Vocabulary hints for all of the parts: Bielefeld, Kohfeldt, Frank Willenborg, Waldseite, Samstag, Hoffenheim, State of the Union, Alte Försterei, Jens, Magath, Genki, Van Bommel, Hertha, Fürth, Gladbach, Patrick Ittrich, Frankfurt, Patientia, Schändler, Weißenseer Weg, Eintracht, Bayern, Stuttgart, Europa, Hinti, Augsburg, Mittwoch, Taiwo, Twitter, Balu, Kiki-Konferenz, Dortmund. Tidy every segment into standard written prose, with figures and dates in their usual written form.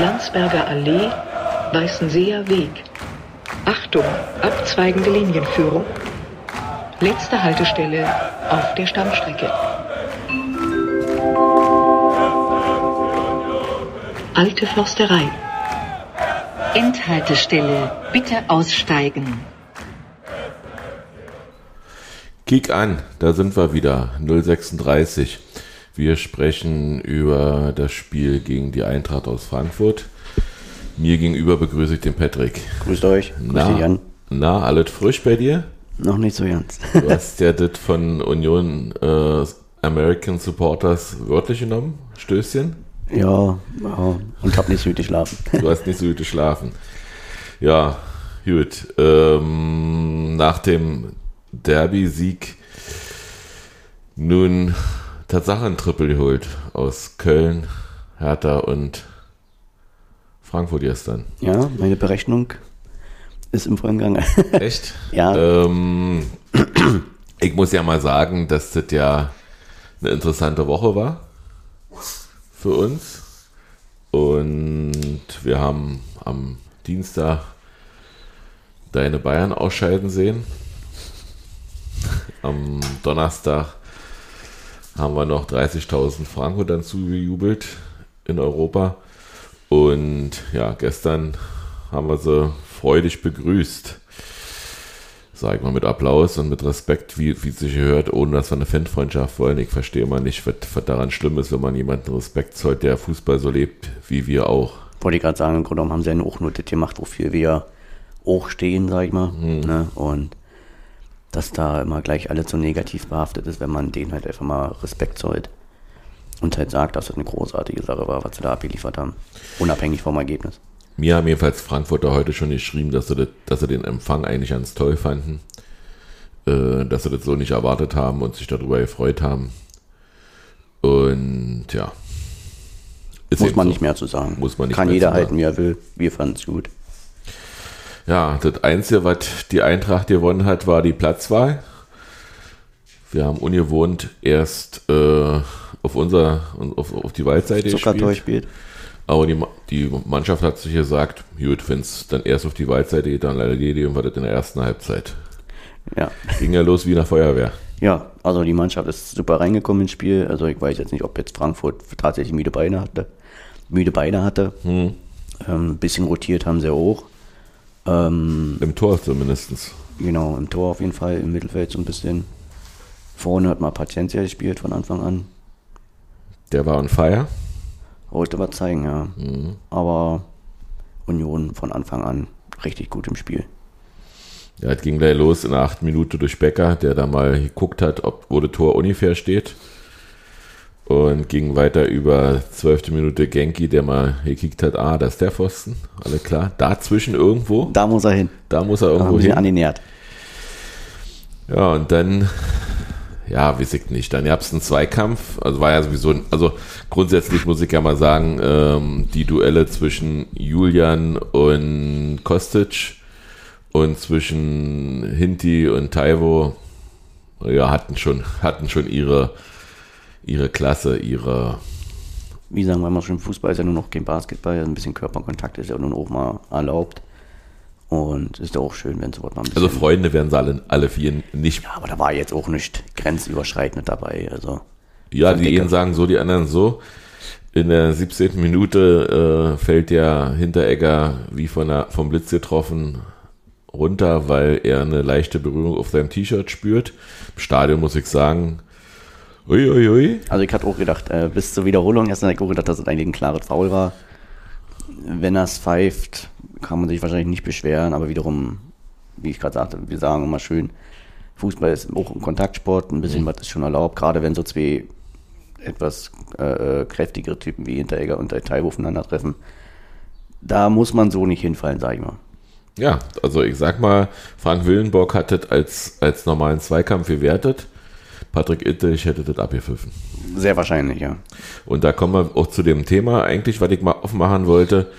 Landsberger Allee, Weißenseer Weg. Achtung, abzweigende Linienführung. Letzte Haltestelle auf der Stammstrecke. Alte Försterei. Endhaltestelle, bitte aussteigen. Kick an, da sind wir wieder, 036. Wir sprechen über das Spiel gegen die Eintracht aus Frankfurt. Mir gegenüber begrüße ich den Patrick. Grüßt euch, grüß dich, Jan. Na, alles frisch bei dir? Noch nicht so ganz. Du hast ja das von Union American Supporters wörtlich genommen, Stößchen? Ja, und habe nicht so gut geschlafen. Du hast nicht so gut geschlafen. Ja, gut. Nach dem Derby-Sieg nun Tatsache ein Triple geholt aus Köln, Hertha und Frankfurt gestern. Ja, meine Berechnung ist im vollen Gange. Echt? Ja. Ich muss ja mal sagen, dass das ja eine interessante Woche war für uns. Und wir haben am Dienstag deine Bayern ausscheiden sehen. Am Donnerstag haben wir noch 30.000 Frankfurt dann zugejubelt in Europa. Und ja, gestern haben wir sie freudig begrüßt. Sag ich mal, mit Applaus und mit Respekt, wie es sich gehört, ohne dass wir eine Fanfreundschaft wollen. Ich verstehe mal nicht, was daran schlimm ist, wenn man jemanden Respekt zollt, der Fußball so lebt, wie wir auch. Wollte ich gerade sagen, im Grunde genommen haben sie ja auch nur das gemacht, wofür wir auch stehen, sag ich mal. Hm. Ne? Und dass da immer gleich alles so negativ behaftet ist, wenn man denen halt einfach mal Respekt zollt. Und halt sagt, dass das eine großartige Sache war, was sie da abgeliefert haben. Unabhängig vom Ergebnis. Mir haben jedenfalls Frankfurter heute schon geschrieben, dass sie den Empfang eigentlich ganz toll fanden, dass sie das so nicht erwartet haben und sich darüber gefreut haben. Und ja. Muss man so nicht mehr zu sagen. Muss man nicht Kann mehr jeder zu halten, wie er will. Wir fanden es gut. Ja, das Einzige, was die Eintracht gewonnen hat, war die Platzwahl. Wir haben ungewohnt erst auf die Waldseite gespielt. Aber die Mannschaft hat sich gesagt, gut, wenn es dann erst auf die Waldseite geht, dann erledigen wir das in der ersten Halbzeit. Ja. Ging ja los wie nach Feuerwehr. Ja, also die Mannschaft ist super reingekommen ins Spiel. Also ich weiß jetzt nicht, ob jetzt Frankfurt tatsächlich müde Beine hatte. Ein bisschen rotiert haben sie auch. Im Tor zumindest. Genau, im Tor auf jeden Fall, im Mittelfeld so ein bisschen. Vorne hat mal Patientia gespielt von Anfang an. Der war on fire. Wollte was zeigen, ja. Mhm. Aber Union von Anfang an richtig gut im Spiel. Ja, es ging gleich los in der 8. Minute durch Becker, der da mal geguckt hat, wo das Tor ungefähr steht. Und ging weiter über 12. Minute Genki, der mal gekickt hat, da ist der Pfosten, alle klar. Dazwischen irgendwo. Da muss er irgendwo hin. Annähert. Ja, und dann... Ja, weiß ich nicht. Dann gab es einen Zweikampf. Also war ja sowieso, also grundsätzlich muss ich ja mal sagen, die Duelle zwischen Julian und Kostic und zwischen Hinti und Taiwo, ja, hatten schon ihre Klasse, ihre. Wie sagen wir mal schon, Fußball ist ja nur noch kein Basketball, ein bisschen Körperkontakt ist ja nun auch mal erlaubt. Und ist ja auch schön, wenn sowas mal ein bisschen... Also Freunde werden sie alle vier nicht... Ja, aber da war jetzt auch nicht grenzüberschreitend dabei, also... Ja, die einen sagen so, die anderen so. In der 17. Minute fällt der Hinteregger wie vom Blitz getroffen runter, weil er eine leichte Berührung auf seinem T-Shirt spürt. Im Stadion muss ich sagen... Uiuiui. Ui, ui. Also ich hatte auch gedacht, bis zur Wiederholung erst habe ich auch gedacht, dass es eigentlich ein klares Foul war. Wenn er es pfeift... kann man sich wahrscheinlich nicht beschweren, aber wiederum, wie ich gerade sagte, wir sagen immer schön, Fußball ist auch ein Kontaktsport, ein bisschen was ist schon erlaubt, gerade wenn so zwei etwas kräftigere Typen wie Hinteregger und Taiwo aufeinandertreffen. Da muss man so nicht hinfallen, sag ich mal. Ja, also ich sag mal, Frank Willenborg hat das als normalen Zweikampf gewertet, Patrick Ittrich hätte das abgepfiffen. Sehr wahrscheinlich, ja. Und da kommen wir auch zu dem Thema eigentlich, was ich mal aufmachen wollte.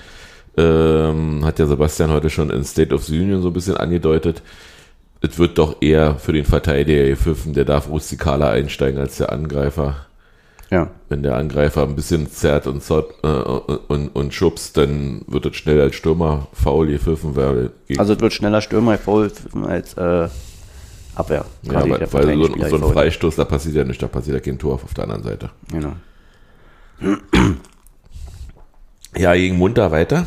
Hat ja Sebastian heute schon in State of the Union so ein bisschen angedeutet, es wird doch eher für den Verteidiger gepfiffen, der darf rustikaler einsteigen als der Angreifer. Ja. Wenn der Angreifer ein bisschen zerrt und schubst, dann wird es schnell als Stürmer-Foul gepfiffen. Also es wird schneller Stürmer-Foul pfiffen als Abwehr. Ja, weil so ein Freistoß, da passiert ja nichts, da passiert ja kein Tor auf der anderen Seite. Genau. Ja, gegen munter weiter.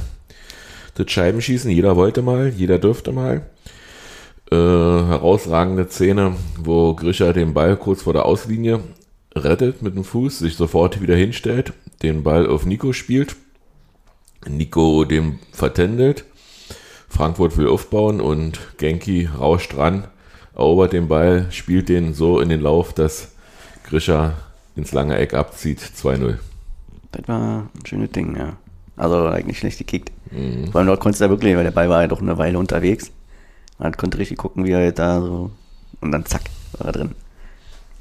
Das Scheibenschießen, jeder wollte mal, jeder dürfte mal. Herausragende Szene, wo Grischer den Ball kurz vor der Auslinie rettet mit dem Fuß, sich sofort wieder hinstellt, den Ball auf Nico spielt, Nico den vertändelt, Frankfurt will aufbauen und Genki rauscht ran, erobert den Ball, spielt den so in den Lauf, dass Grischer ins lange Eck abzieht, 2-0. Das war ein schönes Ding, ja. Also eigentlich schlecht gekickt. Mhm. Vor allem dort konntest du ja wirklich, weil der Ball war ja doch eine Weile unterwegs. Man konnte richtig gucken, wie er da so, und dann zack, war er drin.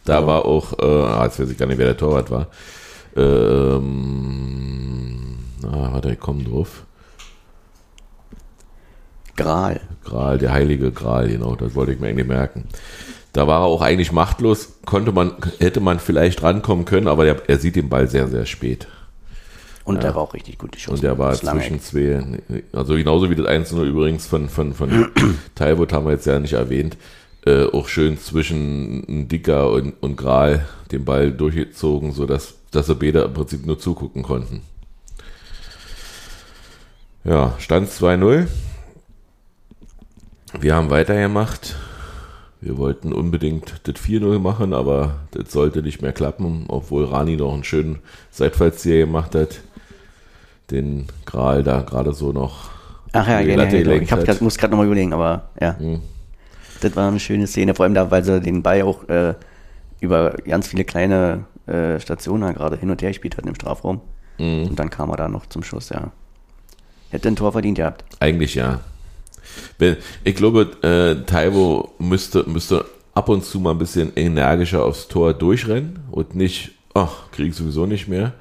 Da so. War auch, jetzt weiß ich gar nicht, wer der Torwart war. Warte, ich komme drauf. Gral, der heilige Gral, genau, das wollte ich mir eigentlich merken. Da war er auch eigentlich machtlos, hätte man vielleicht rankommen können, aber er sieht den Ball sehr, sehr spät. Und der war auch richtig gut, die Schuss. Und der war zwischen zwei, also genauso wie das 1-0 übrigens von Taiwood haben wir jetzt ja nicht erwähnt, auch schön zwischen Dicker und Gral den Ball durchgezogen, sodass sie beide im Prinzip nur zugucken konnten. Ja, Stand 2-0. Wir haben weitergemacht. Wir wollten unbedingt das 4-0 machen, aber das sollte nicht mehr klappen, obwohl Rani noch einen schönen Seitfallzieher gemacht hat. Den Gral da gerade so noch. Ach ja, genau. Ich muss gerade nochmal überlegen, aber ja. Mhm. Das war eine schöne Szene, vor allem da, weil sie den Ball auch über ganz viele kleine Stationen gerade hin und her gespielt hatten im Strafraum. Mhm. Und dann kam er da noch zum Schuss, ja. Hätte ein Tor verdient gehabt. Eigentlich ja. Ich glaube, Taiwo müsste ab und zu mal ein bisschen energischer aufs Tor durchrennen und nicht, kriege ich sowieso nicht mehr,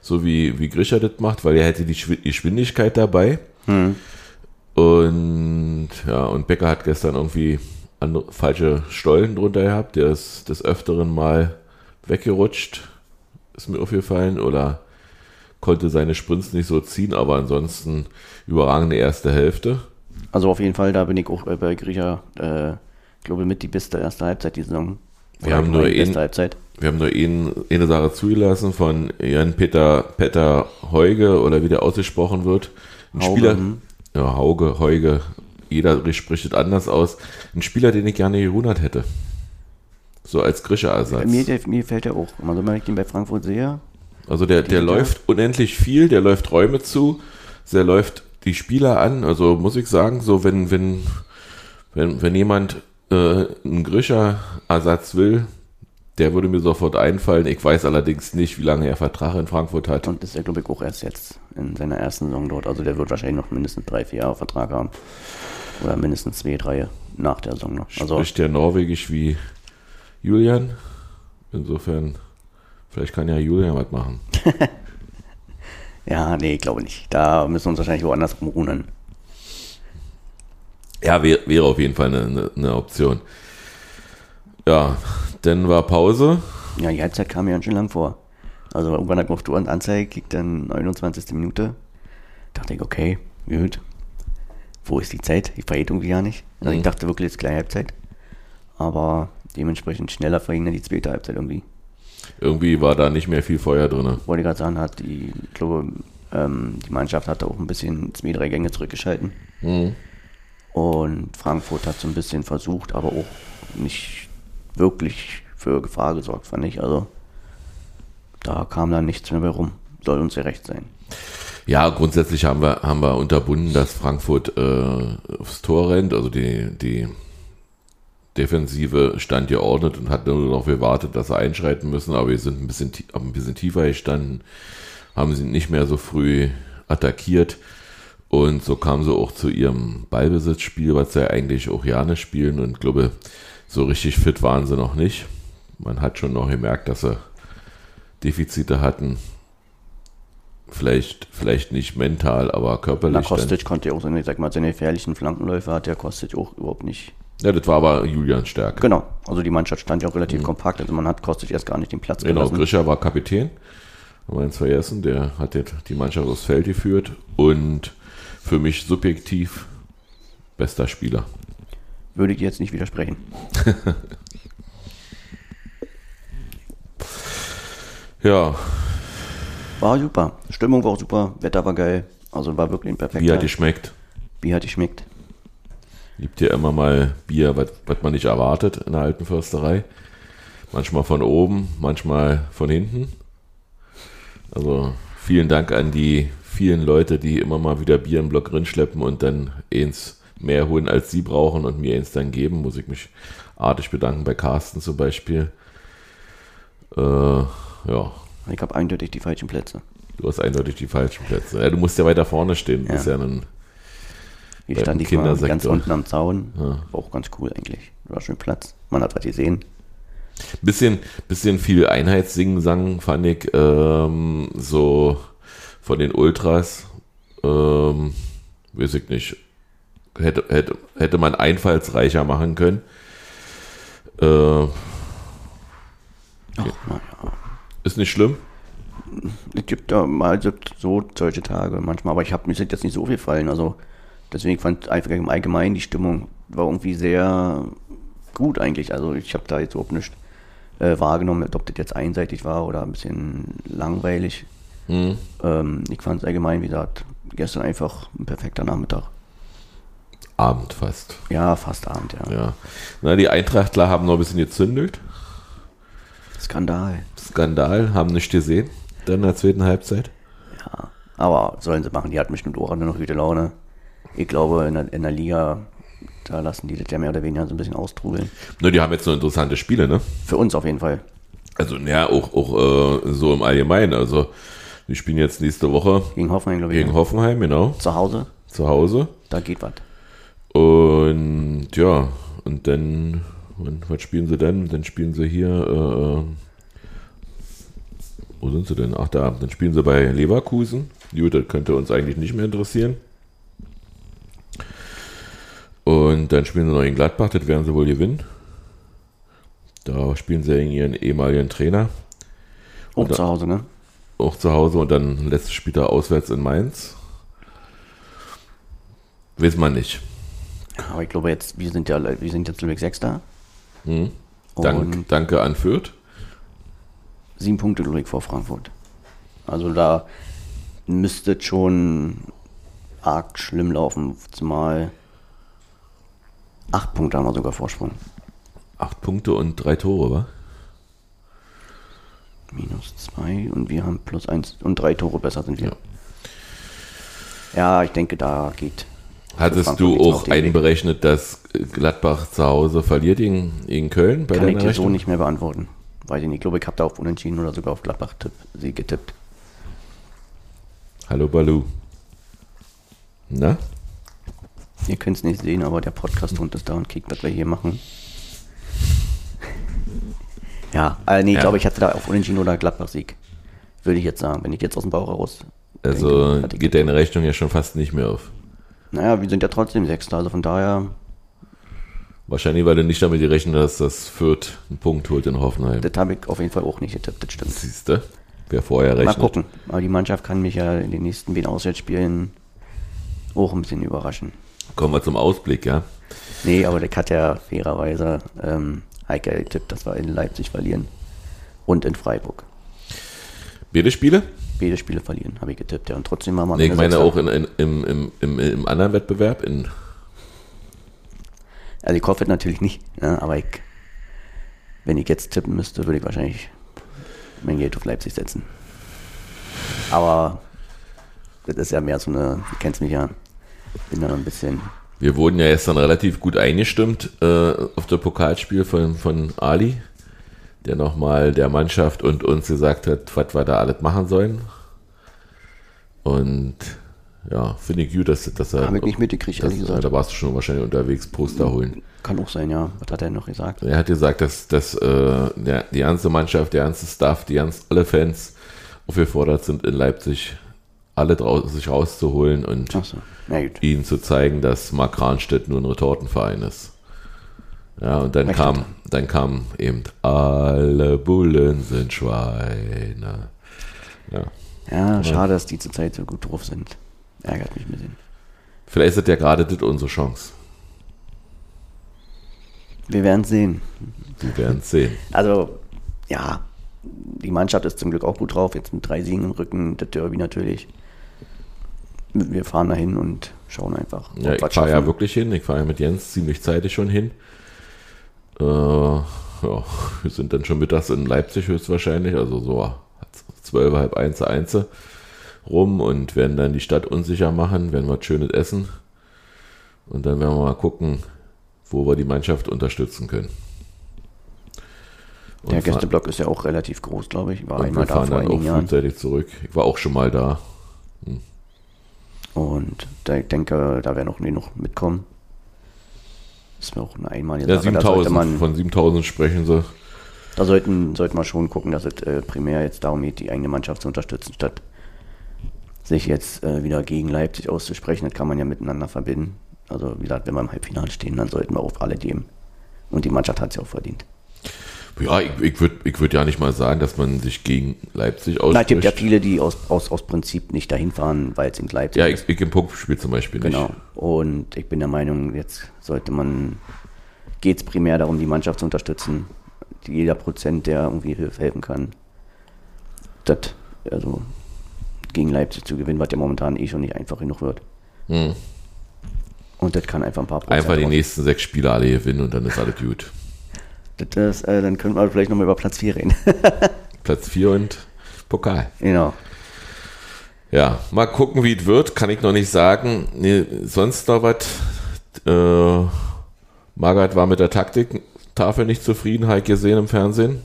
so wie Grischer das macht, weil er hätte die Geschwindigkeit dabei. Hm. Und Becker hat gestern irgendwie falsche Stollen drunter gehabt, der ist des Öfteren mal weggerutscht, ist mir aufgefallen, oder konnte seine Sprints nicht so ziehen, aber ansonsten überragende erste Hälfte. Also auf jeden Fall, da bin ich auch bei Grischer, glaube mit die beste erste Halbzeit die Saison. Wir haben nur eine Sache zugelassen von Jan-Peter Heuge oder wie der ausgesprochen wird. Ein Hauge, Spieler, ja, Hauge, Heuge, jeder spricht es anders aus. Ein Spieler, den ich gerne gerudert hätte. So als Grischer-Ersatz. Mir gefällt der auch. Also wenn ich den bei Frankfurt sehe. Also der läuft unendlich viel, der läuft Räume zu, der läuft die Spieler an, also muss ich sagen, so wenn jemand einen Grischer-Ersatz will, der würde mir sofort einfallen. Ich weiß allerdings nicht, wie lange er Vertrag in Frankfurt hat. Und ist er, glaube ich, auch erst jetzt in seiner ersten Saison dort. Also der wird wahrscheinlich noch mindestens 3-4 Jahre Vertrag haben. Oder mindestens 2-3 nach der Saison noch. Also spricht der Norwegisch wie Julian? Insofern, vielleicht kann ja Julian was machen. Ja, nee, glaube nicht. Da müssen wir uns wahrscheinlich woanders rumruhen. Ja, wäre auf jeden Fall eine Option. Ja, dann war Pause. Ja, die Halbzeit kam mir ganz schön lang vor. Also irgendwann hat man auf Tour und Anzeige gekickt, dann 29. Minute. Dachte ich, okay, gut. Wo ist die Zeit? Ich vergeht irgendwie gar nicht. Also ich dachte wirklich, jetzt gleich Halbzeit. Aber dementsprechend schneller verging dann die zweite Halbzeit irgendwie. Irgendwie war da nicht mehr viel Feuer drin. Wollte ich gerade sagen, die Mannschaft hat da auch ein bisschen 2-3 Gänge zurückgeschalten. Mhm. Und Frankfurt hat so ein bisschen versucht, aber auch nicht wirklich für Gefahr gesorgt, fand ich. Also da kam dann nichts mehr rum. Soll uns ja recht sein. Ja, grundsätzlich haben wir unterbunden, dass Frankfurt aufs Tor rennt. Also die Defensive stand geordnet und hat nur noch gewartet, dass sie einschreiten müssen, aber wir sind ein bisschen tiefer gestanden, haben sie nicht mehr so früh attackiert und so kamen sie auch zu ihrem Ballbesitzspiel, was sie eigentlich auch gerne spielen, und ich glaube, so richtig fit waren sie noch nicht. Man hat schon noch gemerkt, dass sie Defizite hatten. Vielleicht nicht mental, aber körperlich. Na, Kostic konnte ja auch so, ich sag mal, seine gefährlichen Flankenläufe hat der Kostic auch überhaupt nicht Ja, das war aber Julian Stärke. Genau, also die Mannschaft stand ja auch relativ kompakt, also man hat Kostic erst gar nicht den Platz gelassen. Genau, Grischer war Kapitän, haben wir jetzt vergessen, der hat jetzt die Mannschaft aufs Feld geführt und für mich subjektiv bester Spieler. Würde ich jetzt nicht widersprechen. Ja. War super, Stimmung war auch super, Wetter war geil, also war wirklich ein perfekter... Bier hat geschmeckt. Gibt ja immer mal Bier, was man nicht erwartet in der Alten Försterei. Manchmal von oben, manchmal von hinten. Also vielen Dank an die vielen Leute, die immer mal wieder Bier im Block rinschleppen und dann eins mehr holen, als sie brauchen und mir eins dann geben. Muss ich mich artig bedanken bei Carsten zum Beispiel. Ja. Ich habe eindeutig die falschen Plätze. Du hast eindeutig die falschen Plätze. Ja, du musst ja weiter vorne stehen. Du bist ja ein... Hier stand ich mal ganz unten am Zaun. Ja. War auch ganz cool eigentlich. War schön Platz. Man hat was gesehen. Bisschen viel Einheitssingen-Sang fand ich so von den Ultras. Weiß ich nicht. Hätte man einfallsreicher machen können. Okay. Ach, ja. Ist nicht schlimm. Es gibt ja mal so solche Tage manchmal, aber mir sind jetzt nicht so viel gefallen. Also deswegen fand ich einfach im Allgemeinen die Stimmung war irgendwie sehr gut eigentlich. Also ich habe da jetzt überhaupt nicht wahrgenommen, ob das jetzt einseitig war oder ein bisschen langweilig. Mhm. Ich fand es allgemein, wie gesagt, gestern einfach ein perfekter Nachmittag. Abend fast. Ja, fast Abend, ja. Na, die Eintrachtler haben noch ein bisschen gezündelt. Skandal, haben nicht gesehen. Dann in der zweiten Halbzeit. Ja, aber sollen sie machen. Die hatten bestimmt auch noch gute Laune. Ich glaube, in der Liga, da lassen die das ja mehr oder weniger so ein bisschen austrudeln. Ne, die haben jetzt so interessante Spiele, ne? Für uns auf jeden Fall. Also, ja, auch so im Allgemeinen. Also, die spielen jetzt nächste Woche. Gegen Hoffenheim, glaube ich. Gegen Hoffenheim, genau. Zu Hause. Da geht was. Und ja, und dann, was spielen sie denn? Dann spielen sie hier, wo sind sie denn? Ach, da, dann spielen sie bei Leverkusen. Gut, das könnte uns eigentlich nicht mehr interessieren. Und dann spielen sie noch in Gladbach, das werden sie wohl gewinnen. Da spielen sie gegen ihren ehemaligen Trainer. Auch zu Hause, ne? Auch zu Hause und dann letztes Spiel da auswärts in Mainz. Weiß man nicht. Aber ich glaube jetzt, wir sind jetzt Ludwig Sechster. Hm. Danke an Fürth. 7 Punkte Ludwig vor Frankfurt. Also da müsste schon arg schlimm laufen, zumal 8 Punkte haben wir sogar Vorsprung. 8 Punkte und 3 Tore, wa? -2 und wir haben +1 und 3 Tore besser sind wir. Ja, ich denke, da geht. Hattest du auch einberechnet, dass Gladbach zu Hause verliert gegen Köln? Kann ich dir so nicht mehr beantworten. Weiß ich nicht. Ich glaube, ich habe da auf Unentschieden oder sogar auf Gladbach-Sieg getippt. Hallo Balu. Na? Ihr könnt es nicht sehen, aber der Podcast-Hund ist da und kickt, was wir hier machen. Ja, ich glaube, ich hatte da auf Unentschieden oder Gladbach-Sieg. Würde ich jetzt sagen, wenn ich jetzt aus dem Bauch raus. Also denke, geht deine Rechnung ja schon fast nicht mehr auf. Naja, wir sind ja trotzdem Sechster, also von daher... Wahrscheinlich, weil du nicht damit gerechnet hast, dass Fürth einen Punkt holt in Hoffenheim. Das habe ich auf jeden Fall auch nicht getippt, das stimmt. Siehst du, wer vorher rechnet. Mal gucken, aber die Mannschaft kann mich ja in den nächsten Wien Auswärtsspielen auch ein bisschen überraschen. Kommen wir zum Ausblick, ja? Nee, aber der hat ja fairerweise Heike getippt, dass wir in Leipzig verlieren und in Freiburg. Beide Spiele verlieren, habe ich getippt, ja. Und trotzdem haben wir... Nee, ich meine auch im anderen Wettbewerb. Also ich hoffe natürlich nicht, ja, aber wenn ich jetzt tippen müsste, würde ich wahrscheinlich mein Geld auf Leipzig setzen. Aber das ist ja mehr so eine... Du kennst mich ja... Bin da ein bisschen. Wir wurden ja gestern relativ gut eingestimmt auf das Pokalspiel von Ali, der nochmal der Mannschaft und uns gesagt hat, was wir da alles machen sollen. Und ja, finde ich gut, dass er... Hab ich nicht mitgekriegt, ehrlich gesagt. Da warst du schon wahrscheinlich unterwegs, Poster holen. Kann auch sein, ja. Was hat er noch gesagt? Er hat gesagt, dass die ganze Mannschaft, der ganze Staff, alle Fans aufgefordert sind in Leipzig, alle sich rauszuholen und ihnen zu zeigen, dass Mark Rahnstedt nur ein Retortenverein ist. Ja, und dann kam eben, alle Bullen sind Schweine. Ja, schade, dass die zurzeit so gut drauf sind. Ärgert mich ein bisschen. Vielleicht ist ja gerade das unsere Chance. Wir werden es sehen. Also, ja, die Mannschaft ist zum Glück auch gut drauf. Jetzt mit 3 Siegen im Rücken, der Derby natürlich. Wir fahren da hin und schauen einfach. Ja, ich fahre ja wirklich hin. Ich fahre ja mit Jens ziemlich zeitig schon hin. Ja, wir sind dann schon mittags in Leipzig höchstwahrscheinlich. Also so 12, halb 1 rum und werden dann die Stadt unsicher machen, werden was Schönes essen. Und dann werden wir mal gucken, wo wir die Mannschaft unterstützen können. Und der Gästeblock ist ja auch relativ groß, glaube ich. Ich war einmal da vor einigen Jahren. Frühzeitig zurück. Ich war auch schon mal da. Und da, ich denke, da werden auch noch mitkommen. Das ist mir auch eine einmalige Sache. Ja, 7.000, von 7.000 sprechen sie. Da sollten wir schon gucken, dass es primär jetzt darum geht, die eigene Mannschaft zu unterstützen, statt sich jetzt wieder gegen Leipzig auszusprechen. Das kann man ja miteinander verbinden. Also wie gesagt, wenn wir im Halbfinale stehen, dann sollten wir auf alledem. Und die Mannschaft hat es ja auch verdient. Ja, ich würd ja nicht mal sagen, dass man sich gegen Leipzig ausspricht. Es gibt ja viele, die aus Prinzip nicht dahin fahren, weil es in Leipzig ist. Ja, ich im Punktspiel zum Beispiel nicht. Genau. Und ich bin der Meinung, jetzt geht es primär darum, die Mannschaft zu unterstützen. Jeder Prozent, der irgendwie helfen kann, also gegen Leipzig zu gewinnen, was ja momentan schon nicht einfach genug wird. Hm. Und das kann einfach ein paar Prozent. Einfach die nächsten 6 Spiele alle gewinnen und dann ist alles gut. Dann können wir vielleicht nochmal über Platz 4 reden. Platz 4 und Pokal. Genau. Ja, mal gucken, wie es wird. Kann ich noch nicht sagen. Nee, sonst noch was. Magath war mit der Taktiktafel nicht zufrieden, habe ich gesehen im Fernsehen.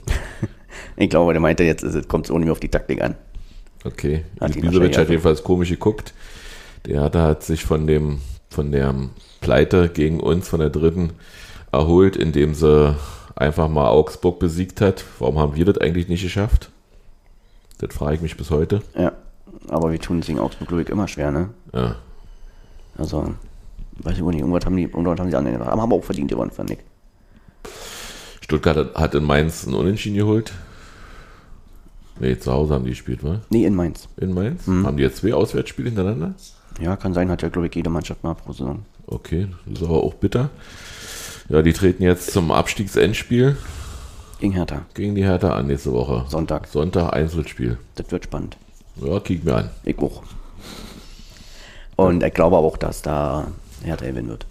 Ich glaube, der meinte, jetzt kommt es ohne mehr auf die Taktik an. Okay. Elisabeth hat jedenfalls komisch geguckt. Der hat sich von der Pleite gegen uns, von der dritten, erholt, indem sie einfach mal Augsburg besiegt hat. Warum haben wir das eigentlich nicht geschafft? Das frage ich mich bis heute. Ja, aber wir tun es gegen Augsburg, glaube ich, immer schwer, ne? Ja. Also, weiß ich auch nicht, irgendwas haben die anderen gemacht. Aber haben auch verdient gewonnen, fand ich. Stuttgart hat in Mainz einen Unentschieden geholt. Nee, zu Hause haben die gespielt, wa? Nee, in Mainz. In Mainz? Mhm. Haben die jetzt 2 Auswärtsspiele hintereinander? Ja, kann sein, hat ja, glaube ich, jede Mannschaft mal pro Saison. Okay, das ist aber auch bitter. Ja, die treten jetzt zum Abstiegsendspiel gegen die Hertha an nächste Woche. Sonntag Einzelspiel. Das wird spannend. Ja, kicken wir an. Ich auch. Und ich glaube aber auch, dass da Hertha gewinnen wird.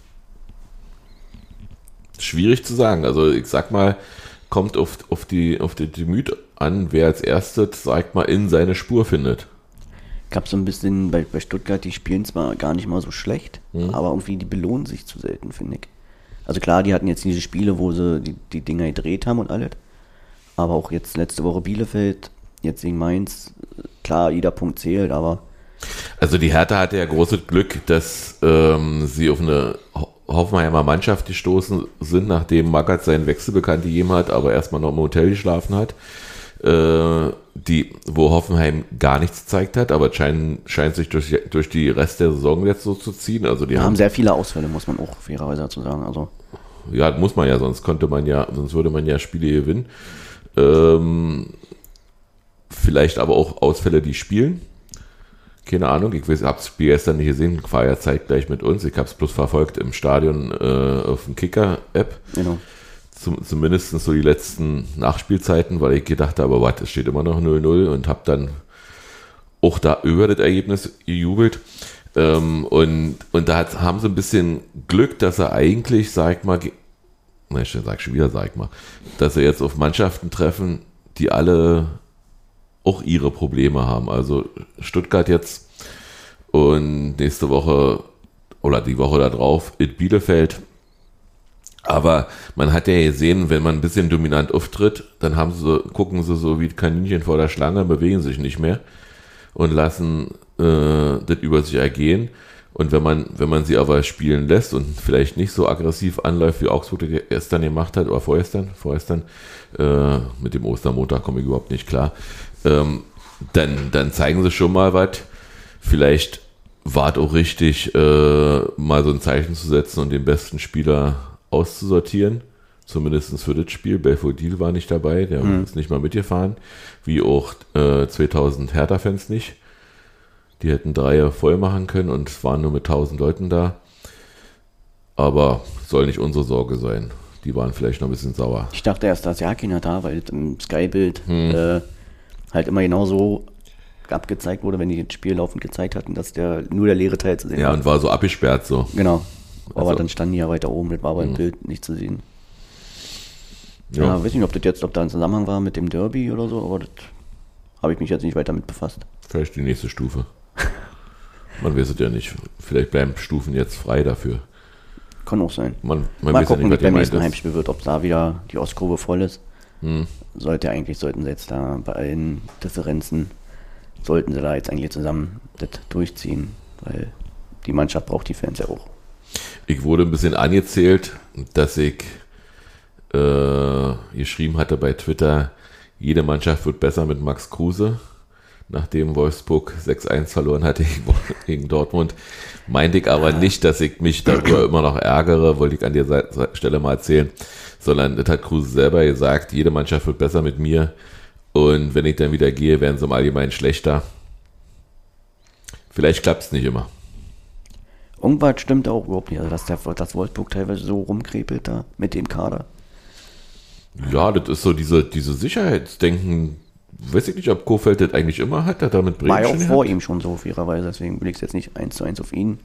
Schwierig zu sagen. Also ich sag mal, kommt auf die Gemüt an, wer als erstes, sag mal, in seine Spur findet. Gab so ein bisschen bei Stuttgart, die spielen zwar gar nicht mal so schlecht, aber irgendwie die belohnen sich zu selten, finde ich. Also klar, die hatten jetzt diese Spiele, wo sie die Dinger gedreht haben und alles. Aber auch jetzt letzte Woche Bielefeld, jetzt gegen Mainz. Klar, jeder Punkt zählt, aber... Also die Hertha hatte ja großes Glück, dass sie auf eine Hoffenheimer Mannschaft gestoßen sind, nachdem Magath seinen Wechsel bekannt gegeben hat, aber erstmal noch im Hotel geschlafen hat. Wo Hoffenheim gar nichts gezeigt hat, aber scheint sich durch die Rest der Saison jetzt so zu ziehen. Also die haben sehr viele Ausfälle, muss man auch fairerweise dazu sagen. Also ja, muss man ja, sonst würde man ja Spiele gewinnen. Vielleicht aber auch Ausfälle, die spielen. Keine Ahnung, ich habe das Spiel gestern nicht gesehen, war ja zeitgleich mit uns. Ich habe es bloß verfolgt im Stadion auf dem Kicker-App. Genau. Zumindest so die letzten Nachspielzeiten, weil ich gedacht habe, warte, es steht immer noch 0-0 und habe dann auch da über das Ergebnis gejubelt. Und da haben sie ein bisschen Glück, dass er eigentlich, dass sie jetzt auf Mannschaften treffen, die alle auch ihre Probleme haben. Also Stuttgart jetzt und nächste Woche oder die Woche darauf in Bielefeld. Aber man hat ja gesehen, wenn man ein bisschen dominant auftritt, dann gucken sie so wie Kaninchen vor der Schlange, bewegen sich nicht mehr und lassen das über sich ergehen. Und wenn man sie aber spielen lässt und vielleicht nicht so aggressiv anläuft, wie Augsburg gestern gemacht hat, oder vorgestern, mit dem Ostermontag komme ich überhaupt nicht klar, dann zeigen sie schon mal was. Vielleicht war es auch richtig, mal so ein Zeichen zu setzen und den besten Spieler auszusortieren Zumindest für das Spiel. Belfodil war nicht dabei, der ist nicht mal mitgefahren. Wie auch 2000 Hertha-Fans nicht. Die hätten 3 voll machen können und waren nur mit 1000 Leuten da. Aber soll nicht unsere Sorge sein. Die waren vielleicht noch ein bisschen sauer. Ich dachte erst, dass ja keiner da, weil im Sky-Bild halt immer genau so abgezeigt wurde, wenn die das Spiel laufend gezeigt hatten, dass nur der leere Teil zu sehen war. Ja, und war so abgesperrt so. Genau. Aber dann standen die ja weiter oben, das war beim Bild nicht zu sehen. Ja, ja, weiß nicht, ob da ein Zusammenhang war mit dem Derby oder so, aber das habe ich mich jetzt nicht weiter mit befasst. Vielleicht die nächste Stufe. Man weiß es ja nicht. Vielleicht bleiben Stufen jetzt frei dafür. Kann auch sein. Man mal gucken, wie beim nächsten Heimspiel wird, ob da wieder die Ostkurve voll ist. Hm. Sollten sie jetzt da bei allen Differenzen, zusammen das durchziehen, weil die Mannschaft braucht die Fans ja auch. Ich wurde ein bisschen angezählt, dass ich geschrieben hatte bei Twitter, jede Mannschaft wird besser mit Max Kruse. Nachdem Wolfsburg 6-1 verloren hatte gegen Dortmund, meinte ich aber nicht, dass ich mich darüber immer noch ärgere, wollte ich an der Stelle mal erzählen, sondern das hat Kruse selber gesagt, jede Mannschaft wird besser mit mir und wenn ich dann wieder gehe, werden sie im Allgemeinen schlechter. Vielleicht klappt es nicht immer. Irgendwas stimmt auch überhaupt nicht, also dass Wolfsburg teilweise so rumkrepelt da mit dem Kader. Ja, das ist so diese Sicherheitsdenken, weiß ich nicht, ob Kohfeldt das eigentlich immer hat, hat er mit Bremen war ja auch vor ihm schon so, fairerweise, deswegen will ich es jetzt nicht 1:1 auf ihn.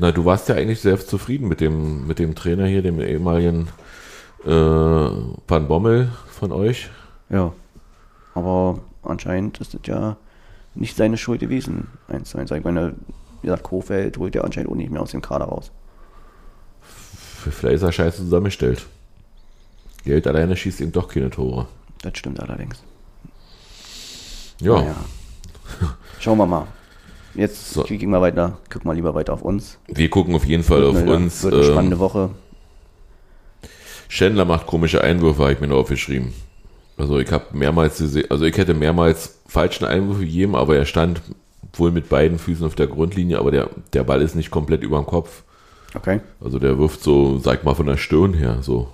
Na, du warst ja eigentlich sehr zufrieden mit dem Trainer hier, dem ehemaligen Van Bommel von euch. Ja, aber anscheinend ist das ja nicht seine Schuld gewesen, 1:1. Ich meine, wie gesagt, Kohfeldt holt ja anscheinend auch nicht mehr aus dem Kader raus. Vielleicht ist er scheiße zusammengestellt. Geld alleine schießt eben doch keine Tore. Das stimmt allerdings. Ja. Naja. Schauen wir mal. Jetzt gucken wir weiter. Gucken wir lieber weiter auf uns. Wir gucken auf jeden Fall auf uns. Wird eine spannende Woche. Schändler macht komische Einwürfe, habe ich mir nur aufgeschrieben. Also ich habe mehrmals gesehen, also ich hätte mehrmals falschen Einwürfe gegeben, aber er stand wohl mit beiden Füßen auf der Grundlinie, aber der Ball ist nicht komplett über dem Kopf. Okay. Also der wirft so, sag mal, von der Stirn her so.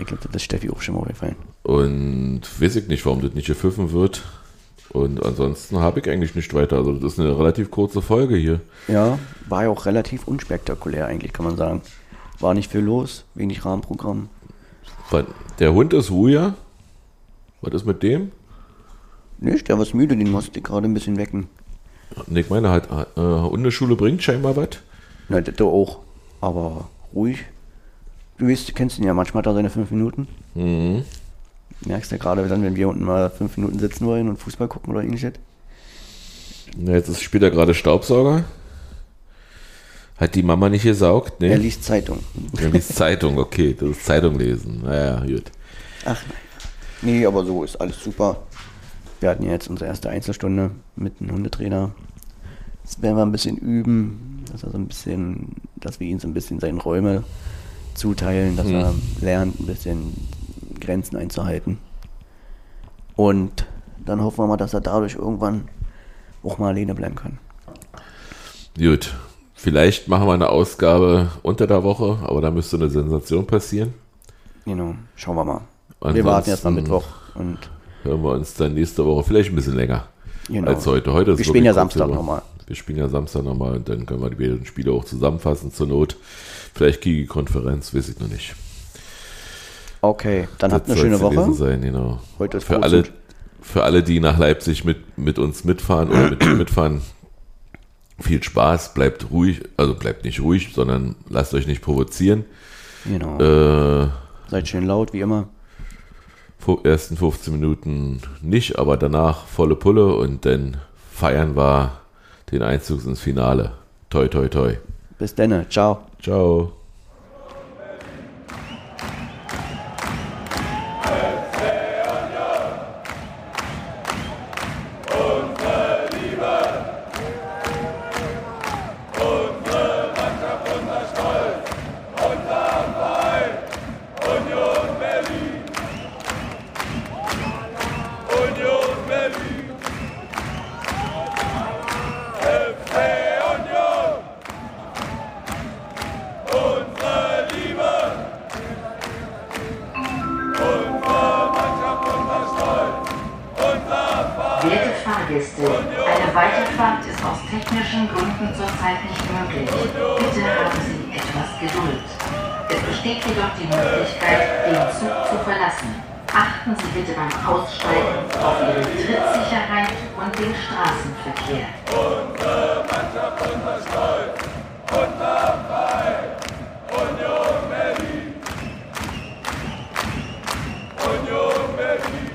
Ich glaube, das ist Steffi auch schon mal gefallen. Und weiß ich nicht, warum das nicht gepfiffen wird. Und ansonsten habe ich eigentlich nicht weiter. Also das ist eine relativ kurze Folge hier. Ja, war ja auch relativ unspektakulär eigentlich, kann man sagen. War nicht viel los, wenig Rahmenprogramm. Der Hund ist ruhiger. Was ist mit dem? Nicht, der war müde, den musste ich gerade ein bisschen wecken. Nee, ich meine halt, Hundeschule bringt scheinbar was. Nein, das auch, aber ruhig. Du kennst ihn ja, manchmal hat er seine 5 Minuten. Mhm. Merkst ja gerade dann, wenn wir unten mal 5 Minuten sitzen wollen und Fußball gucken oder ähnliches. Na, jetzt spielt er gerade Staubsauger. Hat die Mama nicht gesaugt? Nee. Er liest Zeitung. Er liest Zeitung, okay, das ist Zeitung lesen. Naja, gut. Ach nein. Nee, aber so ist alles super. Wir hatten ja jetzt unsere erste Einzelstunde mit einem Hundetrainer. Das werden wir ein bisschen üben, dass wir ihn so ein bisschen seine Räume zuteilen, dass er lernt, ein bisschen Grenzen einzuhalten. Und dann hoffen wir mal, dass er dadurch irgendwann auch mal alleine bleiben kann. Gut, vielleicht machen wir eine Ausgabe unter der Woche, aber da müsste eine Sensation passieren. Genau, schauen wir mal. Ansonsten wir warten erst mal Mittwoch und hören wir uns dann nächste Woche vielleicht ein bisschen länger als heute. Wir spielen ja Samstag nochmal. Wir spielen ja Samstag nochmal und dann können wir die beiden Spiele auch zusammenfassen zur Not. Vielleicht Kiki-Konferenz, weiß ich noch nicht. Okay, dann habt eine schöne Woche. Sein, genau. Heute ist für alle, die nach Leipzig mit uns mitfahren oder mitfahren, viel Spaß, bleibt ruhig, also bleibt nicht ruhig, sondern lasst euch nicht provozieren. Genau. Seid schön laut, wie immer. Vor ersten 15 Minuten nicht, aber danach volle Pulle und dann feiern wir den Einzug ins Finale. Toi, toi, toi. Bis dann. Ciao. Ciao. Oh! Werte Fahrgäste, eine Weiterfahrt ist aus technischen Gründen zurzeit nicht möglich. Bitte haben Sie etwas Geduld. Es besteht jedoch die Möglichkeit, den Zug zu verlassen. Achten Sie bitte beim Aussteigen auf Ihre Trittsicherheit und den Straßenverkehr. Unsere Mannschaft, unser Stolz, unser Verein, Union Berlin. Union Berlin.